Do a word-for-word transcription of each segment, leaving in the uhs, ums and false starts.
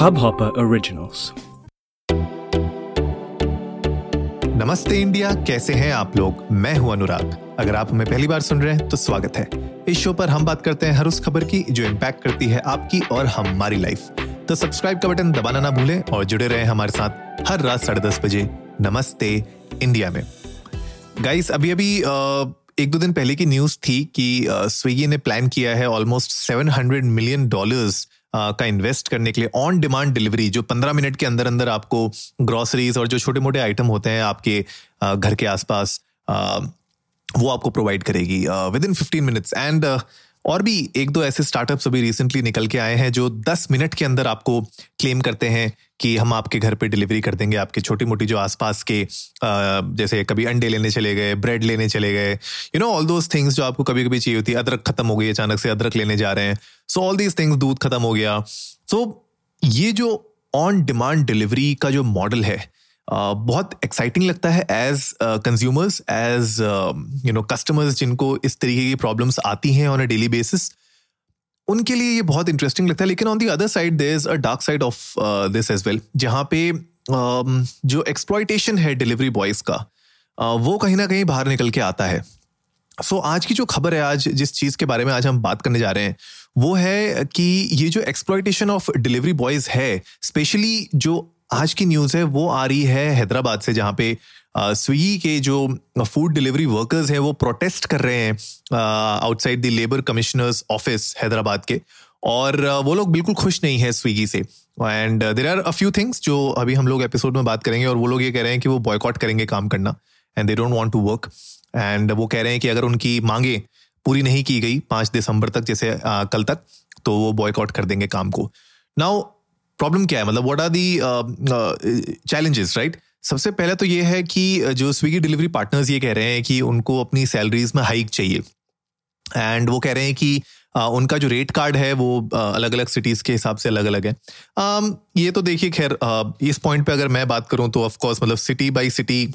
Hub Hopper originals. नमस्ते India, कैसे हैं आप लोग? मैं हूं अनुराग। अगर आप हमें पहली बार सुन रहे हैं तो स्वागत है। इस शो पर हम बात करते हैं हर उस खबर की जो इम्पैक्ट करती है आपकी और हमारी लाइफ। तो सब्सक्राइब का बटन दबाना ना भूलें और जुड़े रहें हमारे साथ हर रात साढ़े दस बजे नमस्ते इंडिया में। गाइस, अभी अभी एक दो दिन पहले की न्यूज़ थी कि स्विगी ने प्लान किया है almost seven hundred million dollars का इन्वेस्ट करने के लिए ऑन डिमांड डिलीवरी, जो पंद्रह मिनट के अंदर अंदर आपको ग्रोसरीज और जो छोटे मोटे आइटम होते हैं आपके घर के आसपास वो आपको प्रोवाइड करेगी within fifteen minutes. And और भी एक दो ऐसे स्टार्टअप्स अभी रिसेंटली निकल के आए हैं जो दस मिनट के अंदर आपको क्लेम करते हैं कि हम आपके घर पे डिलीवरी कर देंगे, आपके छोटी मोटी जो आसपास के जैसे कभी अंडे लेने चले गए, ब्रेड लेने चले गए, you know all those things जो आपको कभी कभी चाहिए होती है। अदरक खत्म हो गई, अचानक से अदरक लेने जा रहे हैं, सो ऑल दीज थिंग्स, दूध खत्म हो गया। सो ये जो ऑन डिमांड डिलीवरी का जो मॉडल है बहुत एक्साइटिंग लगता है as consumers, as you know customers जिनको इस तरीके की प्रॉब्लम्स आती हैं ऑन अ डेली बेसिस, उनके लिए ये बहुत इंटरेस्टिंग लगता है। लेकिन on the other side there is a dark side of this as well, जहाँ पे uh, जो एक्सप्लॉयटेशन है डिलीवरी बॉयज़ का uh, वो कहीं ना कहीं बाहर निकल के आता है। सो so, आज की जो खबर है, आज जिस चीज़ के बारे में आज हम बात करने जा रहे हैं वो है कि ये जो एक्सप्लॉयटेशन ऑफ डिलीवरी बॉयज़ है, स्पेशली जो आज की न्यूज़ है वो आ रही है हैदराबाद से, जहाँ पे स्विगी के जो फूड डिलीवरी वर्कर्स हैं वो प्रोटेस्ट कर रहे हैं outside the labour commissioners office Hyderabad के, और वो लोग बिल्कुल खुश नहीं है स्विगी से। And there are a few things जो अभी हम लोग एपिसोड में बात करेंगे। और वो लोग ये कह रहे हैं कि वो बॉयकॉट करेंगे काम करना, and they don't want to work. And वो कह रहे हैं कि अगर उनकी मांगें पूरी नहीं की गई पाँच दिसंबर तक, जैसे कल तक, तो वो बॉयकॉट कर देंगे काम को। नाउ प्रॉब्लम क्या है, मतलब what are the challenges, right? सबसे पहले तो ये है कि जो स्विगी डिलीवरी पार्टनर्स ये कह रहे हैं कि उनको अपनी सैलरीज में हाइक चाहिए, एंड वो कह रहे हैं कि uh, उनका जो रेट कार्ड है वो अलग अलग सिटीज़ के हिसाब से अलग अलग है। um, ये तो देखिए, खैर uh, इस पॉइंट पे अगर मैं बात करूँ तो ऑफकोर्स मतलब सिटी बाई सिटी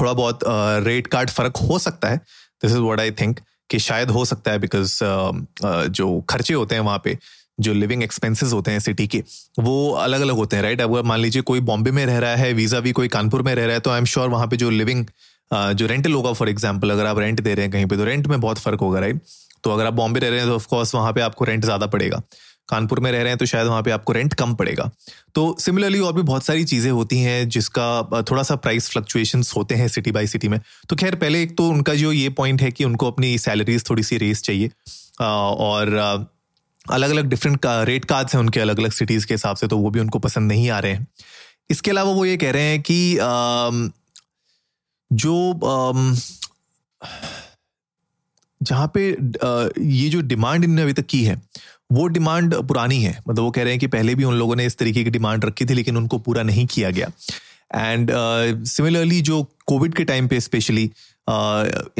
थोड़ा बहुत रेट uh, कार्ड फ़र्क हो सकता है। This is what I think कि शायद हो सकता है, बिकॉज uh, uh, जो खर्चे होते हैं वहाँ पे, जो लिविंग एक्सपेंसेस होते हैं सिटी के, वो अलग अलग होते हैं, राइट? अगर मान लीजिए कोई बॉम्बे में रह रहा है वीज़ा भी, कोई कानपुर में रह रहा है, तो आई एम श्योर वहाँ पे जो लिविंग जो रेंटल होगा, फॉर एग्जांपल अगर आप रेंट दे रहे हैं कहीं पे, तो रेंट में बहुत फ़र्क होगा, राइट? तो अगर आप बॉम्बे रह रहे हैं तो ऑफकोर्स वहाँ पे आपको रेंट ज़्यादा पड़ेगा, कानपुर में रह रहे हैं तो शायद वहाँ पे आपको रेंट कम पड़ेगा। तो सिमिलरली और भी बहुत सारी चीज़ें होती हैं जिसका थोड़ा सा प्राइस फ्लक्चुएशंस होते हैं सिटी बाई सिटी में। तो खैर पहले एक तो उनका जो ये पॉइंट है कि उनको अपनी सैलरीज थोड़ी सी रेस चाहिए, और अलग अलग डिफरेंट रेट कार्ड्स हैं उनके अलग अलग सिटीज़ के हिसाब से, तो वो भी उनको पसंद नहीं आ रहे हैं। इसके अलावा वो ये कह रहे हैं कि जो जहाँ पे ये जो डिमांड इन्होंने अभी तक की है वो डिमांड पुरानी है, मतलब वो कह रहे हैं कि पहले भी उन लोगों ने इस तरीके की डिमांड रखी थी लेकिन उनको पूरा नहीं किया गया। एंड सिमिलरली जो कोविड के टाइम पे specially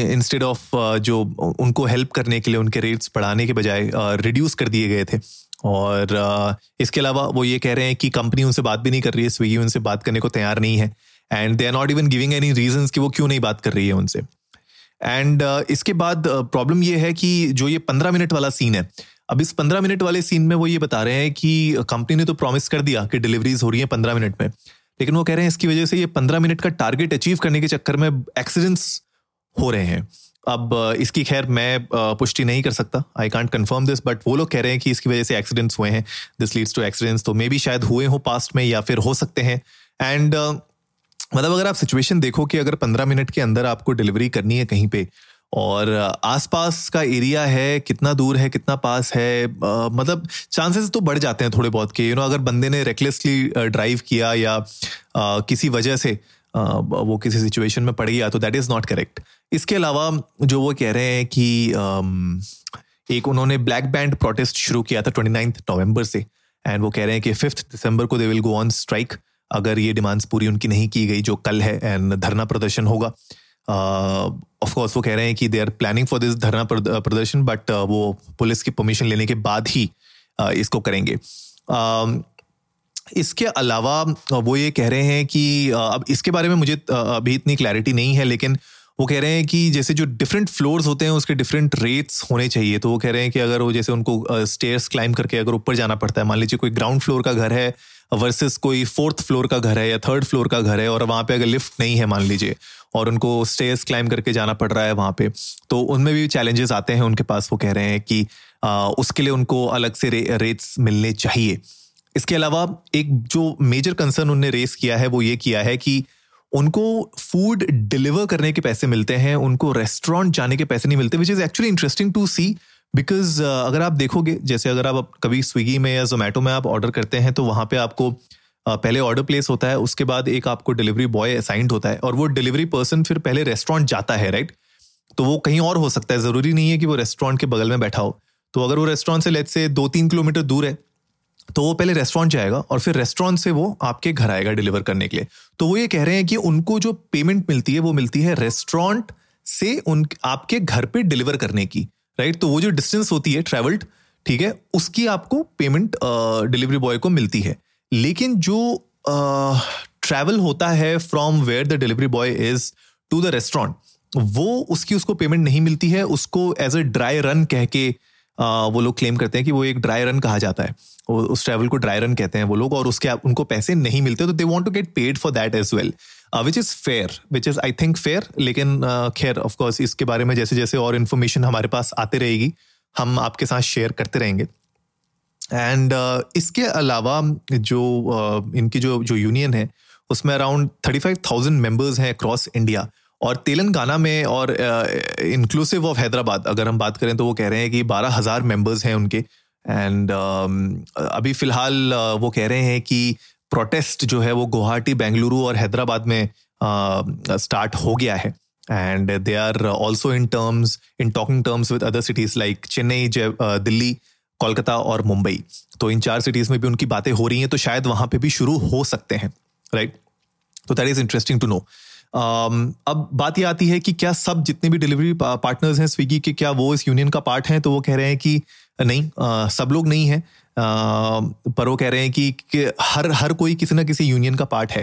instead uh, of uh, जो उनको हेल्प करने के लिए उनके रेट्स बढ़ाने के बजाय रिड्यूस uh, कर दिए गए थे। और uh, इसके अलावा वो ये कह रहे हैं कि कंपनी उनसे बात भी नहीं कर रही है, स्विगी उनसे बात करने को तैयार नहीं है, and they are not even giving any reasons कि वो क्यों नहीं बात कर रही है उनसे। एंड uh, इसके बाद प्रॉब्लम uh, ये है कि जो ये पंद्रह मिनट वाला सीन है, अब इस पंद्रह मिनट वाले सीन में वो ये बता रहे हैं कि कंपनी ने तो प्रॉमिस कर दिया कि डिलीवरीज हो रही हैं पंद्रह मिनट में, लेकिन वो कह रहे हैं इसकी वजह से ये पंद्रह मिनट का टारगेट अचीव करने के चक्कर में एक्सीडेंट्स हो रहे हैं। अब इसकी खैर मैं पुष्टि नहीं कर सकता, I can't confirm this, but वो लोग कह रहे हैं कि इसकी वजह से एक्सीडेंट्स हुए हैं, दिस लीड्स टू एक्सीडेंट्स। तो मे बी शायद हुए हो पास्ट में या फिर हो सकते हैं। एंड uh, मतलब अगर आप सिचुएशन देखो कि अगर पंद्रह मिनट के अंदर आपको डिलीवरी करनी है कहीं पे, और आसपास का एरिया है, कितना दूर है कितना पास है, आ, मतलब चांसेस तो बढ़ जाते हैं थोड़े बहुत के, यू नो अगर बंदे ने रेकलेसली ड्राइव किया या आ, किसी वजह से आ, वो किसी सिचुएशन में पड़ गया, तो दैट इज़ नॉट करेक्ट। इसके अलावा जो वो कह रहे हैं कि आम, एक उन्होंने ब्लैक बैंड प्रोटेस्ट शुरू किया था ट्वेंटी नाइन्थ नवम्बर से, एंड वो कह रहे हैं कि फिफ्थ दिसंबर को they will go on strike अगर ये डिमांड्स पूरी उनकी नहीं की गई, जो कल है, एंड धरना प्रदर्शन होगा। ऑफ कोर्स वो कह रहे हैं कि they are planning for this धरना प्रदर्शन, बट वो पुलिस की परमिशन लेने के बाद ही uh, इसको करेंगे। uh, इसके अलावा वो ये कह रहे हैं कि uh, अब इसके बारे में मुझे uh, अभी इतनी क्लैरिटी नहीं है, लेकिन वो कह रहे हैं कि जैसे जो डिफरेंट फ्लोर्स होते हैं उसके डिफरेंट रेट्स होने चाहिए। तो वो कह रहे हैं कि अगर वो जैसे उनको स्टेयर्स क्लाइम करके अगर ऊपर जाना पड़ता है, मान लीजिए कोई ग्राउंड फ्लोर का घर है वर्सेस कोई फोर्थ फ्लोर का घर है या थर्ड फ्लोर का घर है, और वहाँ पे अगर लिफ्ट नहीं है मान लीजिए और उनको स्टेयर्स क्लाइम करके जाना पड़ रहा है वहाँ पे, तो उनमें भी चैलेंजेस आते हैं उनके पास। वो कह रहे हैं कि आ, उसके लिए उनको अलग से रे, रेट्स मिलने चाहिए। इसके अलावा एक जो मेजर कंसर्न उनने रेस किया है वो ये किया है कि उनको फूड डिलीवर करने के पैसे मिलते हैं, उनको रेस्टोरेंट जाने के पैसे नहीं मिलते, which is actually interesting to see. Because uh, अगर आप देखोगे, जैसे अगर आप कभी स्विगी में या जोमेटो में आप ऑर्डर करते हैं तो वहाँ पे आपको uh, पहले ऑर्डर प्लेस होता है, उसके बाद एक आपको डिलीवरी बॉय असाइंड होता है और वो डिलीवरी पर्सन फिर पहले रेस्टोरेंट जाता है, राइट। तो वो कहीं और हो सकता है, ज़रूरी नहीं है कि वो रेस्टोरेंट के बगल में बैठा हो। तो अगर वो रेस्टोरेंट से लेट्स से दो तीन किलोमीटर दूर है तो वो पहले रेस्टोरेंट जाएगा और फिर रेस्टोरेंट से वो आपके घर आएगा डिलीवर करने के लिए। तो वो ये कह रहे हैं कि उनको जो पेमेंट मिलती है वो मिलती है रेस्टोरेंट से उन आपके घर पे डिलीवर करने की, राइट। तो वो जो डिस्टेंस होती है ट्रैवल्ड, ठीक है, उसकी आपको पेमेंट डिलीवरी बॉय को मिलती है। लेकिन जो ट्रैवल होता है from where the delivery boy is to the restaurant, वो उसकी उसको पेमेंट नहीं मिलती है। उसको एज अ ड्राई रन कह के Uh, वो लोग क्लेम करते हैं कि वो एक ड्राई रन कहा जाता है, उस ट्रैवल को ड्राई रन कहते हैं वो लोग, और उसके उनको पैसे नहीं मिलते। तो they want to get paid for that as well, which is fair, which is I think fair. लेकिन uh, खैर ऑफ कोर्स इसके बारे में जैसे जैसे और इन्फॉर्मेशन हमारे पास आती रहेगी हम आपके साथ शेयर करते रहेंगे। एंड uh, इसके अलावा जो uh, इनकी जो जो यूनियन है उसमें around thirty five thousand members हैं अक्रॉस इंडिया, और तेलंगाना में और इंक्लूसिव ऑफ हैदराबाद अगर हम बात करें तो वो कह रहे हैं कि बारह हज़ार मेंबर्स हैं उनके। एंड uh, अभी फ़िलहाल uh, वो कह रहे हैं कि प्रोटेस्ट जो है वो गुवाहाटी, बेंगलुरु और हैदराबाद में स्टार्ट uh, हो गया है। And they are also in terms in talking terms with other cities like Chennai, Delhi, Kolkata और मुंबई। तो इन चार सिटीज़ में भी उनकी बातें हो रही हैं, तो शायद वहाँ पर भी शुरू हो सकते हैं, राइट। तो that is interesting to know. Um, अब बात ये आती है कि क्या सब जितने भी डिलीवरी पार्टनर्स हैं स्विगी के, क्या वो इस यूनियन का पार्ट हैं? तो वो कह रहे हैं कि नहीं, आ, सब लोग नहीं हैं, पर वो कह रहे हैं कि, कि हर हर कोई किसी ना किसी यूनियन का पार्ट है।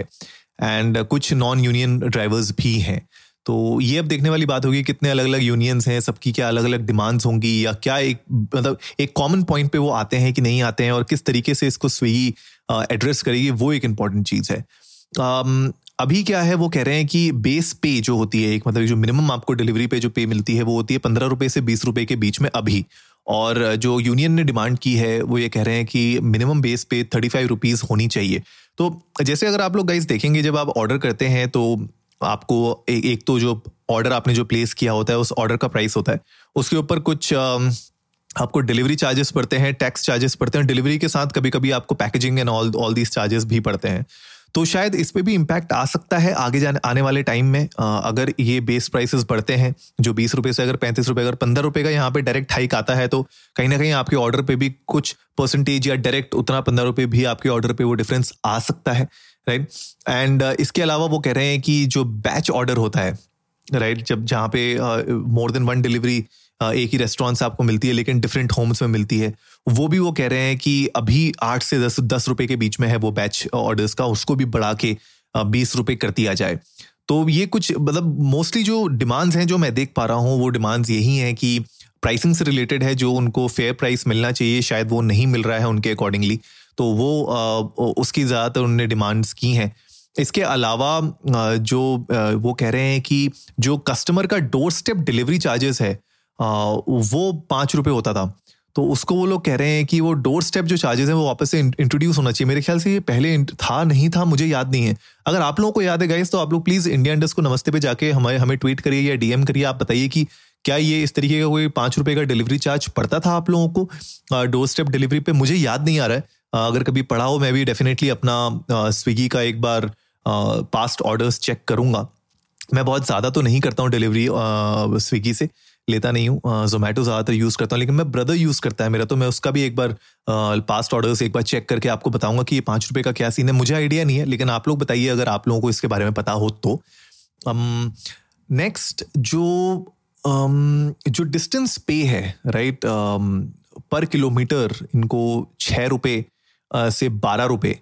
एंड कुछ नॉन यूनियन ड्राइवर्स भी हैं। तो ये अब देखने वाली बात होगी कितने अलग अलग यूनियंस हैं, सबकी क्या अलग अलग डिमांड्स होंगी, या क्या एक मतलब एक कॉमन पॉइंट पे वो आते हैं कि नहीं आते हैं, और किस तरीके से इसको स्विगी एड्रेस करेगी, वो एक इम्पॉर्टेंट चीज़ है। um, अभी क्या है, वो कह रहे हैं कि बेस पे जो होती है, एक मतलब जो मिनिमम आपको डिलीवरी पे जो पे मिलती है वो होती है पंद्रह रुपये से बीस रुपये के बीच में अभी, और जो यूनियन ने डिमांड की है वो ये कह रहे हैं कि minimum base pay thirty five rupees होनी चाहिए। तो जैसे अगर आप लोग गाइस देखेंगे, जब आप ऑर्डर करते हैं तो आपको ए, एक तो जो ऑर्डर आपने जो प्लेस किया होता है उस ऑर्डर का प्राइस होता है, उसके ऊपर कुछ आपको डिलीवरी चार्जेस पड़ते हैं, टैक्स चार्जेस पड़ते हैं, डिलीवरी के साथ कभी कभी आपको packaging and all all these charges भी पड़ते हैं। तो शायद इस पे भी इम्पैक्ट आ सकता है आगे जाने आने वाले टाइम में, आ, अगर ये बेस प्राइसेस बढ़ते हैं जो बीस रुपए से अगर पैंतीस रुपए अगर पंद्रह रुपए का यहाँ पे डायरेक्ट हाइक आता है, तो कहीं ना कहीं आपके ऑर्डर पे भी कुछ परसेंटेज या डायरेक्ट उतना पंद्रह रुपए भी आपके ऑर्डर पे वो डिफरेंस आ सकता है, राइट। एंड इसके अलावा वो कह रहे हैं कि जो बैच ऑर्डर होता है, राइट, जब जहाँ पे मोर देन वन डिलीवरी एक ही रेस्टोरेंट से आपको मिलती है लेकिन डिफरेंट होम्स में मिलती है, वो भी वो कह रहे हैं कि अभी आठ से दस दस रुपये के बीच में है वो बैच ऑर्डर्स का, उसको भी बढ़ा के बीस रुपये कर दिया जाए। तो ये कुछ मतलब मोस्टली जो डिमांड्स हैं जो मैं देख पा रहा हूँ वो डिमांड्स यही हैं कि प्राइसिंग से रिलेटेड है, जो उनको फेयर प्राइस मिलना चाहिए शायद वो नहीं मिल रहा है उनके अकॉर्डिंगली, तो वो उसकी ज़्यादातर उनने डिमांड्स की हैं। इसके अलावा जो वो कह रहे हैं कि जो कस्टमर का डोर स्टेप डिलीवरी चार्जेस है Uh, वो पाँच रुपये होता था, तो उसको वो लोग कह रहे हैं कि वो डोर स्टेप जो चार्जेस हैं वो वापस से इंट्रोड्यूस होना चाहिए। मेरे ख्याल से ये पहले था नहीं था, मुझे याद नहीं है। अगर आप लोगों को याद है गाइस तो आप लोग प्लीज़ इंडिया इंडस्ट को नमस्ते पे जाके हमारे हमें ट्वीट करिए या डीएम करिए, आप बताइए कि क्या ये इस तरीके का कोई पाँच रुपये का डिलीवरी चार्ज पड़ता था आप लोगों को डोर स्टेप डिलीवरी पे? मुझे याद नहीं आ रहा है, uh, अगर कभी पढ़ा हो मैं भी डेफिनेटली अपना स्विगी uh, का एक बार पास्ट ऑर्डर्स चेक करूँगा। मैं बहुत ज़्यादा तो नहीं करता हूँ डिलीवरी, स्विगी से लेता नहीं हूँ, जोमेटो ज़्यादातर यूज़ करता हूँ, लेकिन मैं ब्रदर यूज़ करता है मेरा, तो मैं उसका भी एक बार पास्ट ऑर्डर्स एक बार चेक करके आपको बताऊंगा कि ये पाँच रुपये का क्या सीन है। मुझे आइडिया नहीं है, लेकिन आप लोग बताइए अगर आप लोगों को इसके बारे में पता हो तो। नेक्स्ट um, जो um, जो डिस्टेंस पे है, राइट, um, पर किलोमीटर इनको छः रुपये uh, से बारह रुपये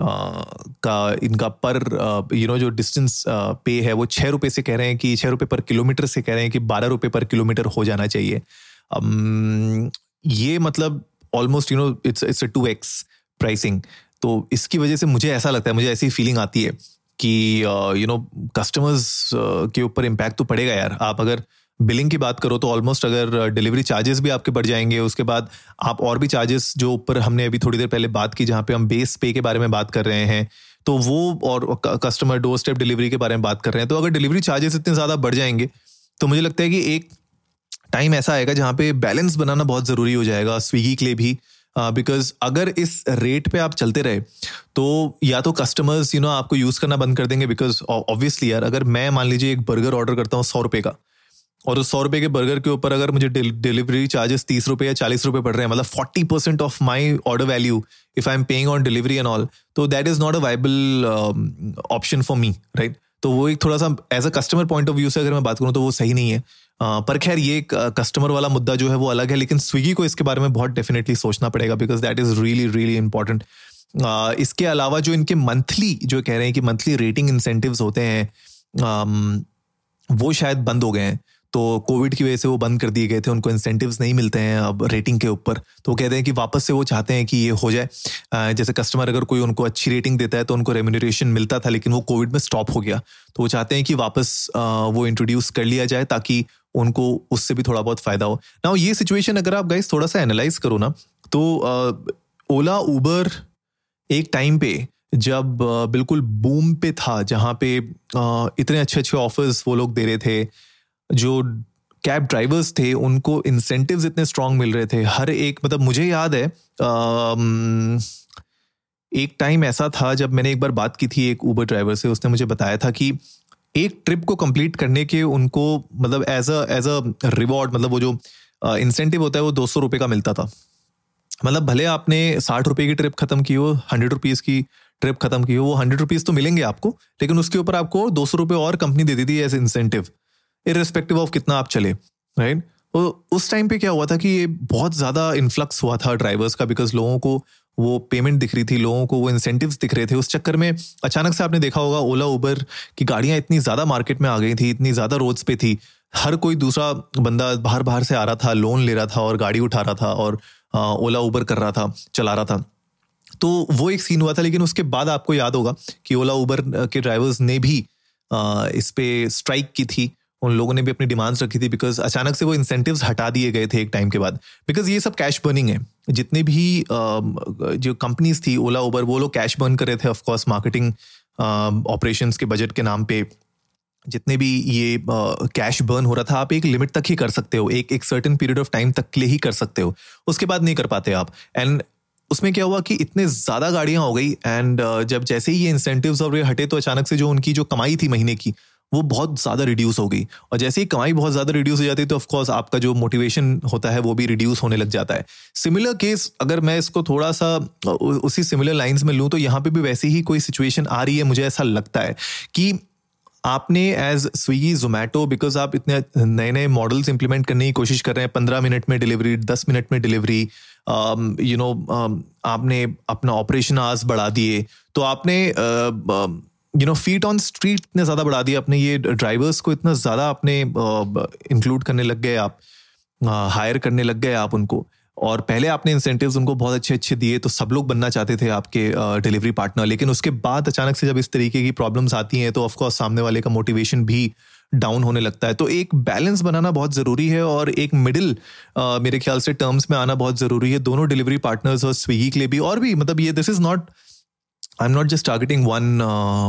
का इनका पर यू नो जो डिस्टेंस पे है वो छः रुपये से कह रहे हैं कि छः रुपये पर किलोमीटर से कह रहे हैं कि बारह रुपये पर किलोमीटर हो जाना चाहिए. ये मतलब almost you know it's it's a two x pricing. तो इसकी वजह से मुझे ऐसा लगता है, मुझे ऐसी फीलिंग आती है कि यू नो कस्टमर्स के ऊपर इम्पैक्ट तो पड़ेगा यार. आप अगर बिलिंग की बात करो तो ऑलमोस्ट अगर डिलीवरी चार्जेस भी आपके बढ़ जाएंगे, उसके बाद आप और भी चार्जेस जो ऊपर हमने अभी थोड़ी देर पहले बात की जहाँ पे हम बेस पे के बारे में बात कर रहे हैं, तो वो और कस्टमर डोर स्टेप डिलीवरी के बारे में बात कर रहे हैं. तो अगर डिलीवरी चार्जेस इतने ज़्यादा बढ़ जाएंगे तो मुझे लगता है कि एक टाइम ऐसा आएगा जहाँ पे बैलेंस बनाना बहुत ज़रूरी हो जाएगा स्विगी के लिए भी. बिकॉज अगर इस रेट पे आप चलते रहे तो या तो कस्टमर्स यू नो आपको यूज़ करना बंद कर देंगे. बिकॉज ऑब्वियसली यार अगर मैं मान लीजिए एक बर्गर ऑर्डर करता हूँ सौ रुपये का और उस सौ रुपये के बर्गर के ऊपर अगर मुझे डिलीवरी चार्जेस तीस रुपये या चालीस रुपये पड़ रहे हैं, मतलब forty percent of my order value if I am paying on delivery and all, तो that is not a viable option for me, right. तो वो एक थोड़ा सा as a customer point of view से अगर मैं बात करूँ तो वो सही नहीं है. Uh, पर खैर ये कस्टमर वाला मुद्दा जो है वो अलग है, लेकिन स्विगी को इसके बारे में बहुत डेफिनेटली सोचना पड़ेगा because that is really really important. इसके अलावा जो इनके मंथली जो कह रहे हैं कि मंथली रेटिंग इंसेंटिव्स होते हैं, um, वो शायद बंद हो गए हैं. तो कोविड की वजह से वो बंद कर दिए गए थे, उनको इंसेंटिव्स नहीं मिलते हैं अब रेटिंग के ऊपर. तो कहते हैं कि वापस से वो चाहते हैं कि ये हो जाए, जैसे कस्टमर अगर कोई उनको अच्छी रेटिंग देता है तो उनको रेम्यूनरेशन मिलता था, लेकिन वो कोविड में स्टॉप हो गया. तो वो चाहते हैं कि वापस वो इंट्रोड्यूस कर लिया जाए ताकि उनको उससे भी थोड़ा बहुत फ़ायदा हो ना. ये सिचुएशन अगर आप गाइस थोड़ा सा एनालाइज करो ना, तो ओला उबर एक टाइम पे जब बिल्कुल बूम पे था, जहाँ पे इतने अच्छे अच्छे ऑफर्स वो लोग दे रहे थे, जो कैब ड्राइवर्स थे उनको इंसेंटिव्स इतने स्ट्रॉन्ग मिल रहे थे हर एक, मतलब मुझे याद है एक टाइम ऐसा था जब मैंने एक बार बात की थी एक उबर ड्राइवर से, उसने मुझे बताया था कि एक ट्रिप को कंप्लीट करने के उनको मतलब as a as a reward, मतलब वो जो इंसेंटिव होता है वो दो सौ रुपये का मिलता था. मतलब भले आपने साठ रुपये की ट्रिप ख़त्म की हो, हंड्रेड रुपीज़ की ट्रिप ख़त्म की हो, वो हंड्रेड रुपीज़ तो मिलेंगे आपको, लेकिन उसके ऊपर आपको दो सौ रुपये और कंपनी देती थी एज इंसेंटिव इर्रेस्पेक्टिव ऑफ कितना आप चले, राइट. तो उस टाइम पे क्या हुआ था कि ये बहुत ज़्यादा इन्फ्लक्स हुआ था ड्राइवर्स का, बिकॉज लोगों को वो पेमेंट दिख रही थी, लोगों को वो इंसेंटिव्स दिख रहे थे. उस चक्कर में अचानक से आपने देखा होगा ओला उबर की गाड़ियाँ इतनी ज़्यादा मार्केट में आ गई थी, इतनी ज़्यादा रोड्स पे थी, हर कोई दूसरा बंदा बाहर बाहर से आ रहा था, लोन ले रहा था और गाड़ी उठा रहा था और ओला उबर कर रहा था, चला रहा था. तो वो एक सीन हुआ था. लेकिन उसके बाद आपको याद होगा कि ओला उबर के ड्राइवर्स ने भी इस पर स्ट्राइक की थी, उन लोगों ने भी अपनी डिमांड्स रखी थी, बिकॉज अचानक से वो इंसेंटिव्स हटा दिए गए थे एक टाइम के बाद. बिकॉज ये सब कैश बर्निंग है, जितने भी जो कंपनीज थी ओला उबर वो लोग कैश बर्न कर रहे थे, ऑफकोर्स मार्केटिंग ऑपरेशंस के बजट के नाम पे जितने भी ये कैश बर्न हो रहा था, आप एक लिमिट तक ही कर सकते हो, एक एक सर्टेन पीरियड ऑफ टाइम तक के लिए ही कर सकते हो, उसके बाद नहीं कर पाते आप. एंड उसमें क्या हुआ कि इतने ज़्यादा गाड़ियाँ हो गई, एंड जब जैसे ही ये इंसेंटिव्स और ये हटे तो अचानक से जो उनकी जो कमाई थी महीने की वो बहुत ज़्यादा रिड्यूस हो गई. और जैसे ही कमाई बहुत ज़्यादा रिड्यूस हो जाती है तो ऑफकोर्स आपका जो मोटिवेशन होता है वो भी रिड्यूस होने लग जाता है. सिमिलर केस अगर मैं इसको थोड़ा सा उसी सिमिलर लाइंस में लूँ तो यहाँ पे भी वैसी ही कोई सिचुएशन आ रही है. मुझे ऐसा लगता है कि आपने एज स्विगी जोमेटो, बिकॉज आप इतने नए नए मॉडल्स इंप्लीमेंट करने की कोशिश कर रहे हैं, पंद्रह मिनट में डिलीवरी, दस मिनट में डिलीवरी, यू नो आपने अपना ऑपरेशन आवर्स बढ़ा दिए, तो आपने uh, uh, you know feet on street इतने ज़्यादा बढ़ा दिया अपने, ये ड्राइवर्स को इतना ज़्यादा आपने इंक्लूड करने लग गए, आप हायर करने लग गए आप उनको. और पहले आपने इंसेंटिव्स उनको बहुत अच्छे अच्छे दिए तो सब लोग बनना चाहते थे आपके डिलीवरी पार्टनर, लेकिन उसके बाद अचानक से जब इस तरीके की प्रॉब्लम्स आती हैं तो ऑफकोर्स सामने वाले का मोटिवेशन भी डाउन होने लगता है. तो एक बैलेंस बनाना बहुत ज़रूरी है और एक मिडिल मेरे ख्याल से टर्म्स में आना बहुत ज़रूरी है दोनों डिलीवरी पार्टनर्स और स्विगी के लिए भी. और भी मतलब ये this is not I'm not just targeting one uh,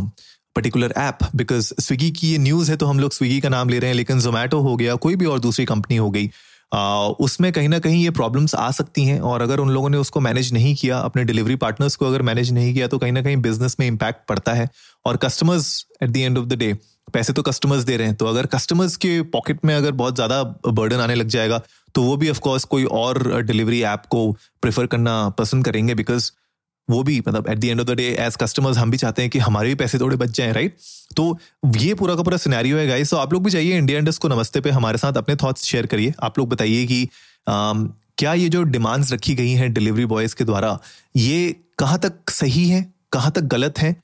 particular app because Swiggy की ये न्यूज़ है तो हम लोग Swiggy का नाम ले रहे हैं, लेकिन Zomato हो गया, कोई भी और दूसरी कंपनी हो गई, uh, उसमें कहीं ना कहीं ये प्रॉब्लम्स आ सकती हैं. और अगर उन लोगों ने उसको मैनेज नहीं किया, अपने डिलीवरी पार्टनर्स को अगर मैनेज नहीं किया, तो कहीं ना कहीं बिजनेस में इम्पैक्ट पड़ता है. और customers at the end of the day, पैसे तो कस्टमर्स दे रहे हैं, तो अगर कस्टमर्स के पॉकेट में अगर बहुत ज़्यादा बर्डन आने लग जाएगा तो वो भी ऑफकोर्स कोई और डिलीवरी ऐप को प्रेफर करना पसंद करेंगे. बिकॉज वो भी मतलब at the end of the day as customers हम भी चाहते हैं कि हमारे भी पैसे थोड़े बच जाएं, राइट. तो ये पूरा का पूरा सिनेरियो है गाइस. तो आप लोग भी जाइए इंडिया इंडस्ट को नमस्ते पे हमारे साथ अपने थॉट्स शेयर करिए. आप लोग बताइए कि आ, क्या ये जो डिमांड्स रखी गई हैं डिलीवरी बॉयज़ के द्वारा, ये कहाँ तक सही है कहाँ तक गलत हैं?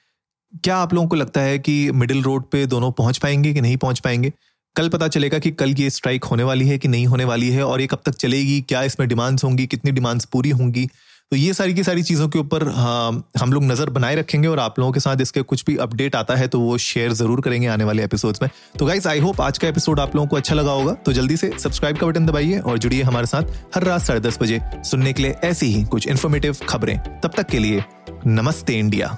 क्या आप लोगों को लगता है कि मिडिल रोड पे दोनों पहुंच पाएंगे कि नहीं पहुंच पाएंगे? कल पता चलेगा कि कल ये स्ट्राइक होने वाली है कि नहीं होने वाली है, और ये कब तक चलेगी, क्या इसमें डिमांड्स होंगी, कितनी डिमांड्स पूरी होंगी। तो ये सारी की सारी चीज़ों के ऊपर हम लोग नज़र बनाए रखेंगे और आप लोगों के साथ इसके कुछ भी अपडेट आता है तो वो शेयर ज़रूर करेंगे आने वाले एपिसोड्स में। तो गाइज, आई होप आज का एपिसोड आप लोगों को अच्छा लगा होगा। तो जल्दी से सब्सक्राइब का बटन दबाइए और जुड़िए हमारे साथ हर रात साढ़े दस बजे सुनने के लिए ऐसी ही कुछ इन्फॉर्मेटिव खबरें। तब तक के लिए नमस्ते इंडिया।